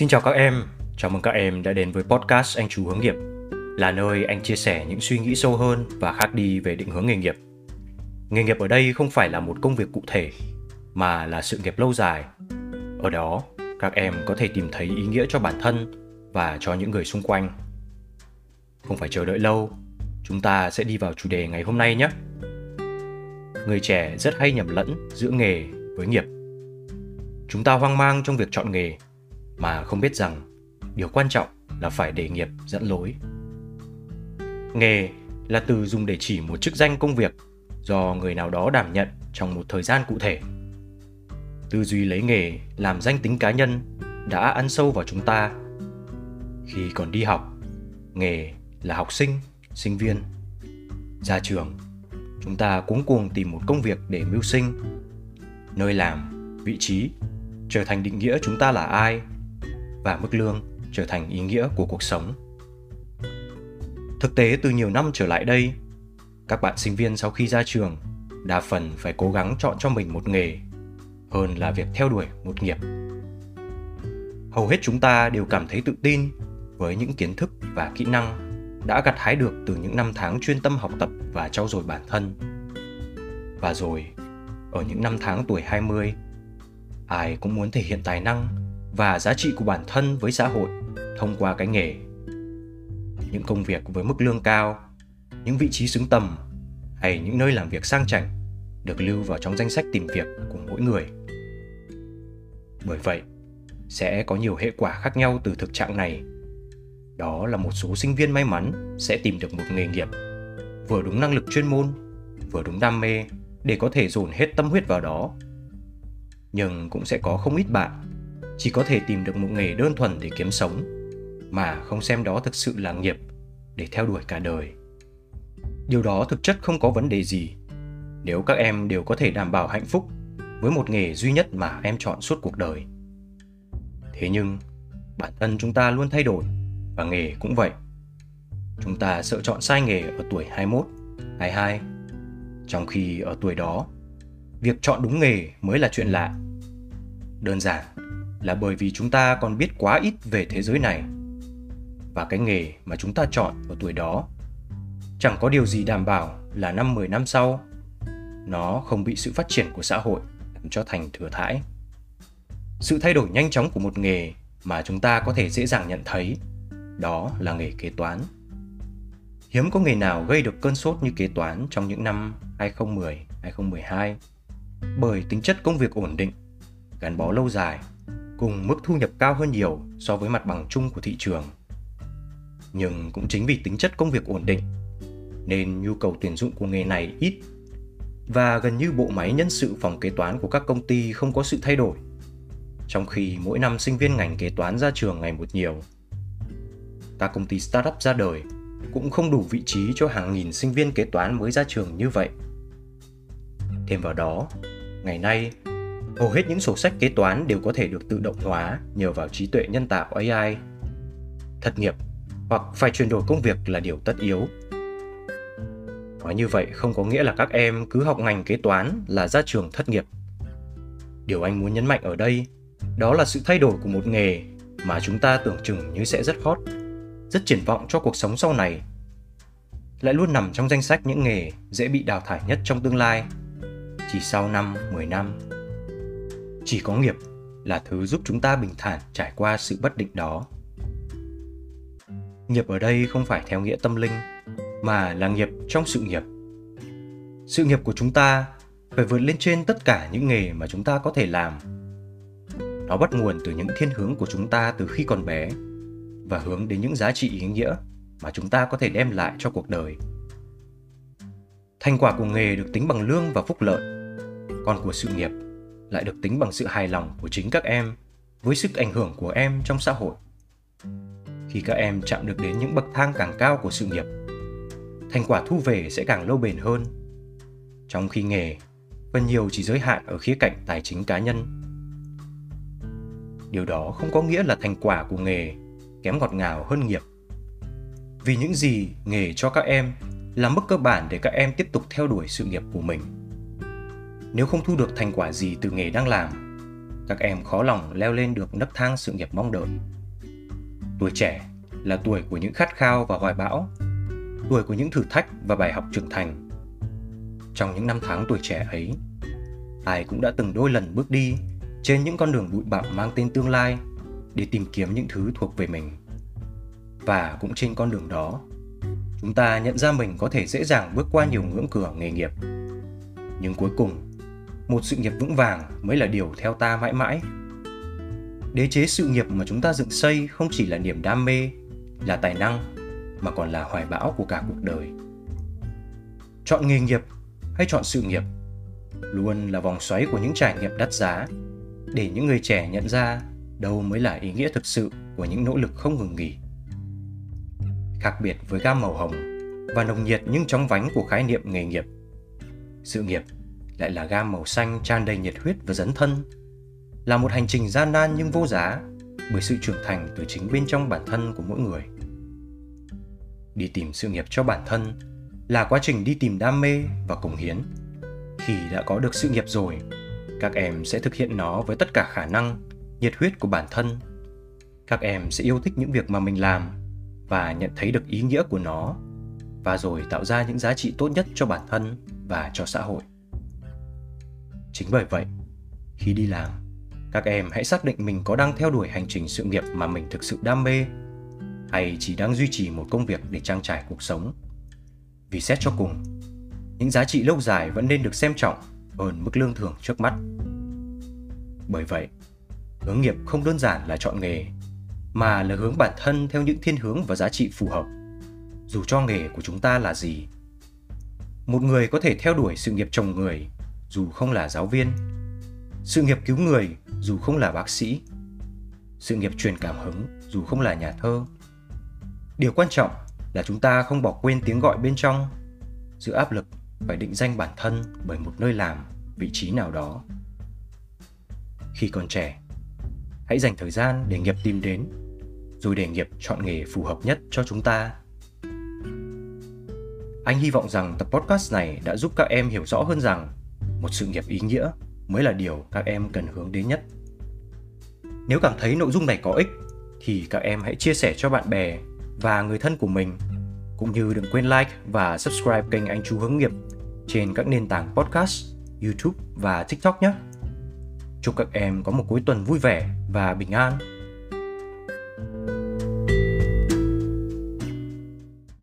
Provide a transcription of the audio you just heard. Xin chào các em, chào mừng các em đã đến với podcast Anh Chú Hướng Nghiệp, là nơi anh chia sẻ những suy nghĩ sâu hơn và khác đi về định hướng nghề nghiệp. Nghề nghiệp ở đây không phải là một công việc cụ thể, mà là sự nghiệp lâu dài. Ở đó, các em có thể tìm thấy ý nghĩa cho bản thân và cho những người xung quanh. Không phải chờ đợi lâu, chúng ta sẽ đi vào chủ đề ngày hôm nay nhé. Người trẻ rất hay nhầm lẫn giữa nghề với nghiệp. Chúng ta hoang mang trong việc chọn nghề, mà không biết rằng điều quan trọng là phải để nghiệp dẫn lối. Nghề là từ dùng để chỉ một chức danh công việc do người nào đó đảm nhận trong một thời gian cụ thể. Tư duy lấy nghề làm danh tính cá nhân đã ăn sâu vào chúng ta. Khi còn đi học, nghề là học sinh, sinh viên. Ra trường, chúng ta cuống cuồng tìm một công việc để mưu sinh. Nơi làm, vị trí trở thành định nghĩa chúng ta là ai, và mức lương trở thành ý nghĩa của cuộc sống. Thực tế từ nhiều năm trở lại đây, các bạn sinh viên sau khi ra trường đa phần phải cố gắng chọn cho mình một nghề hơn là việc theo đuổi một nghiệp. Hầu hết chúng ta đều cảm thấy tự tin với những kiến thức và kỹ năng đã gặt hái được từ những năm tháng chuyên tâm học tập và trau dồi bản thân. Và rồi, ở những năm tháng tuổi 20, ai cũng muốn thể hiện tài năng và giá trị của bản thân với xã hội thông qua cái nghề. Những công việc với mức lương cao, những vị trí xứng tầm hay những nơi làm việc sang chảnh được lưu vào trong danh sách tìm việc của mỗi người. Bởi vậy, sẽ có nhiều hệ quả khác nhau từ thực trạng này. Đó là một số sinh viên may mắn sẽ tìm được một nghề nghiệp, vừa đúng năng lực chuyên môn, vừa đúng đam mê để có thể dồn hết tâm huyết vào đó. Nhưng cũng sẽ có không ít bạn chỉ có thể tìm được một nghề đơn thuần để kiếm sống, mà không xem đó thực sự là nghiệp để theo đuổi cả đời. Điều đó thực chất không có vấn đề gì nếu các em đều có thể đảm bảo hạnh phúc với một nghề duy nhất mà em chọn suốt cuộc đời. Thế nhưng, bản thân chúng ta luôn thay đổi, và nghề cũng vậy. Chúng ta sợ chọn sai nghề ở tuổi 21, 22, trong khi ở tuổi đó, việc chọn đúng nghề mới là chuyện lạ. Đơn giản là bởi vì chúng ta còn biết quá ít về thế giới này. Và cái nghề mà chúng ta chọn ở tuổi đó chẳng có điều gì đảm bảo là 5-10 năm sau nó không bị sự phát triển của xã hội làm cho thành thừa thãi. Sự thay đổi nhanh chóng của một nghề mà chúng ta có thể dễ dàng nhận thấy, đó là nghề kế toán. Hiếm có nghề nào gây được cơn sốt như kế toán trong những năm 2010, 2012. Bởi tính chất công việc ổn định, gắn bó lâu dài, cùng mức thu nhập cao hơn nhiều so với mặt bằng chung của thị trường. Nhưng cũng chính vì tính chất công việc ổn định, nên nhu cầu tuyển dụng của nghề này ít, và gần như bộ máy nhân sự phòng kế toán của các công ty không có sự thay đổi, trong khi mỗi năm sinh viên ngành kế toán ra trường ngày một nhiều. Các công ty startup ra đời cũng không đủ vị trí cho hàng nghìn sinh viên kế toán mới ra trường như vậy. Thêm vào đó, ngày nay, hầu hết những sổ sách kế toán đều có thể được tự động hóa nhờ vào trí tuệ nhân tạo AI. Thất nghiệp hoặc phải chuyển đổi công việc là điều tất yếu. Nói như vậy không có nghĩa là các em cứ học ngành kế toán là ra trường thất nghiệp. Điều anh muốn nhấn mạnh ở đây, đó là sự thay đổi của một nghề mà chúng ta tưởng chừng như sẽ rất hot, rất triển vọng cho cuộc sống sau này, lại luôn nằm trong danh sách những nghề dễ bị đào thải nhất trong tương lai, chỉ sau 5, 10 năm. Chỉ có nghiệp là thứ giúp chúng ta bình thản trải qua sự bất định đó. Nghiệp ở đây không phải theo nghĩa tâm linh, mà là nghiệp trong sự nghiệp. Sự nghiệp của chúng ta phải vượt lên trên tất cả những nghề mà chúng ta có thể làm. Nó bắt nguồn từ những thiên hướng của chúng ta từ khi còn bé, và hướng đến những giá trị ý nghĩa mà chúng ta có thể đem lại cho cuộc đời. Thành quả của nghề được tính bằng lương và phúc lợi, còn của sự nghiệp lại được tính bằng sự hài lòng của chính các em với sức ảnh hưởng của em trong xã hội. Khi các em chạm được đến những bậc thang càng cao của sự nghiệp, thành quả thu về sẽ càng lâu bền hơn. Trong khi nghề, phần nhiều chỉ giới hạn ở khía cạnh tài chính cá nhân. Điều đó không có nghĩa là thành quả của nghề kém ngọt ngào hơn nghiệp. Vì những gì nghề cho các em là mức cơ bản để các em tiếp tục theo đuổi sự nghiệp của mình. Nếu không thu được thành quả gì từ nghề đang làm, các em khó lòng leo lên được nấc thang sự nghiệp mong đợi. Tuổi trẻ là tuổi của những khát khao và hoài bão, tuổi của những thử thách và bài học trưởng thành. Trong những năm tháng tuổi trẻ ấy, ai cũng đã từng đôi lần bước đi trên những con đường bụi bặm mang tên tương lai để tìm kiếm những thứ thuộc về mình. Và cũng trên con đường đó, chúng ta nhận ra mình có thể dễ dàng bước qua nhiều ngưỡng cửa nghề nghiệp. Nhưng cuối cùng, một sự nghiệp vững vàng mới là điều theo ta mãi mãi. Đế chế sự nghiệp mà chúng ta dựng xây không chỉ là niềm đam mê, là tài năng, mà còn là hoài bão của cả cuộc đời. Chọn nghề nghiệp hay chọn sự nghiệp luôn là vòng xoáy của những trải nghiệm đắt giá, để những người trẻ nhận ra đâu mới là ý nghĩa thực sự của những nỗ lực không ngừng nghỉ. Khác biệt với gam màu hồng và nồng nhiệt nhưng chóng vánh của khái niệm nghề nghiệp, sự nghiệp lại là gam màu xanh tràn đầy nhiệt huyết và dấn thân, là một hành trình gian nan nhưng vô giá bởi sự trưởng thành từ chính bên trong bản thân của mỗi người. Đi tìm sự nghiệp cho bản thân là quá trình đi tìm đam mê và cống hiến. Khi đã có được sự nghiệp rồi, các em sẽ thực hiện nó với tất cả khả năng, nhiệt huyết của bản thân. Các em sẽ yêu thích những việc mà mình làm và nhận thấy được ý nghĩa của nó, và rồi tạo ra những giá trị tốt nhất cho bản thân và cho xã hội. Chính bởi vậy, khi đi làm, các em hãy xác định mình có đang theo đuổi hành trình sự nghiệp mà mình thực sự đam mê, hay chỉ đang duy trì một công việc để trang trải cuộc sống. Vì xét cho cùng, những giá trị lâu dài vẫn nên được xem trọng hơn mức lương thưởng trước mắt. Bởi vậy, hướng nghiệp không đơn giản là chọn nghề, mà là hướng bản thân theo những thiên hướng và giá trị phù hợp, dù cho nghề của chúng ta là gì. Một người có thể theo đuổi sự nghiệp trồng người dù không là giáo viên, sự nghiệp cứu người dù không là bác sĩ, sự nghiệp truyền cảm hứng dù không là nhà thơ. Điều quan trọng là chúng ta không bỏ quên tiếng gọi bên trong, giữa áp lực phải định danh bản thân bởi một nơi làm, vị trí nào đó. Khi còn trẻ, hãy dành thời gian để nghiệp tìm đến, rồi để nghiệp chọn nghề phù hợp nhất cho chúng ta. Anh hy vọng rằng tập podcast này đã giúp các em hiểu rõ hơn rằng một sự nghiệp ý nghĩa mới là điều các em cần hướng đến nhất. Nếu cảm thấy nội dung này có ích, thì các em hãy chia sẻ cho bạn bè và người thân của mình, cũng như đừng quên like và subscribe kênh Anh Chú Hướng Nghiệp trên các nền tảng podcast, YouTube và TikTok nhé. Chúc các em có một cuối tuần vui vẻ và bình an.